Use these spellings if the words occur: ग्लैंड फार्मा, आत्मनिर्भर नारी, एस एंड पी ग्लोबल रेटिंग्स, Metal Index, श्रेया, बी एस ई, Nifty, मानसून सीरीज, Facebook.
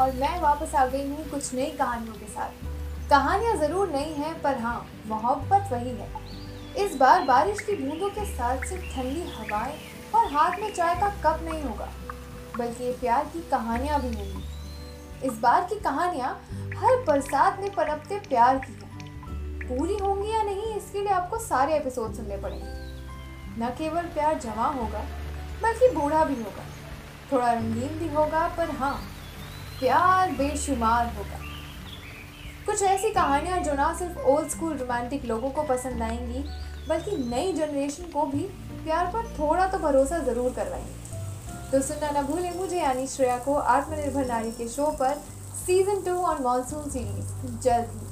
और मैं वापस आ गई हूँ कुछ नई कहानियों के साथ। कहानियाँ ज़रूर नई हैं, पर हाँ, मोहब्बत वही है। इस बार बारिश की बूंदों के साथ सिर्फ ठंडी हवाएं और हाथ में चाय का कप नहीं होगा, बल्कि ये प्यार की कहानियाँ भी होंगी। इस बार की कहानियाँ हर बरसात में पनपते प्यार की हैं। पूरी होंगी या नहीं, इसके लिए आपको सारे एपिसोड सुनने पड़ेंगे। न केवल प्यार जमा होगा, बल्कि बूढ़ा भी होगा, थोड़ा रंगीन भी होगा, पर हाँ, प्यार बेशुमार होगा। कुछ ऐसी कहानियाँ जो ना सिर्फ ओल्ड स्कूल रोमांटिक लोगों को पसंद आएंगी, बल्कि नई जनरेशन को भी प्यार पर थोड़ा तो भरोसा ज़रूर करवाएंगी। तो सुनना ना भूलें मुझे यानी श्रेया को आत्मनिर्भर नारी के शो पर सीजन 2 ऑन मानसून सीरीज जल्द ही।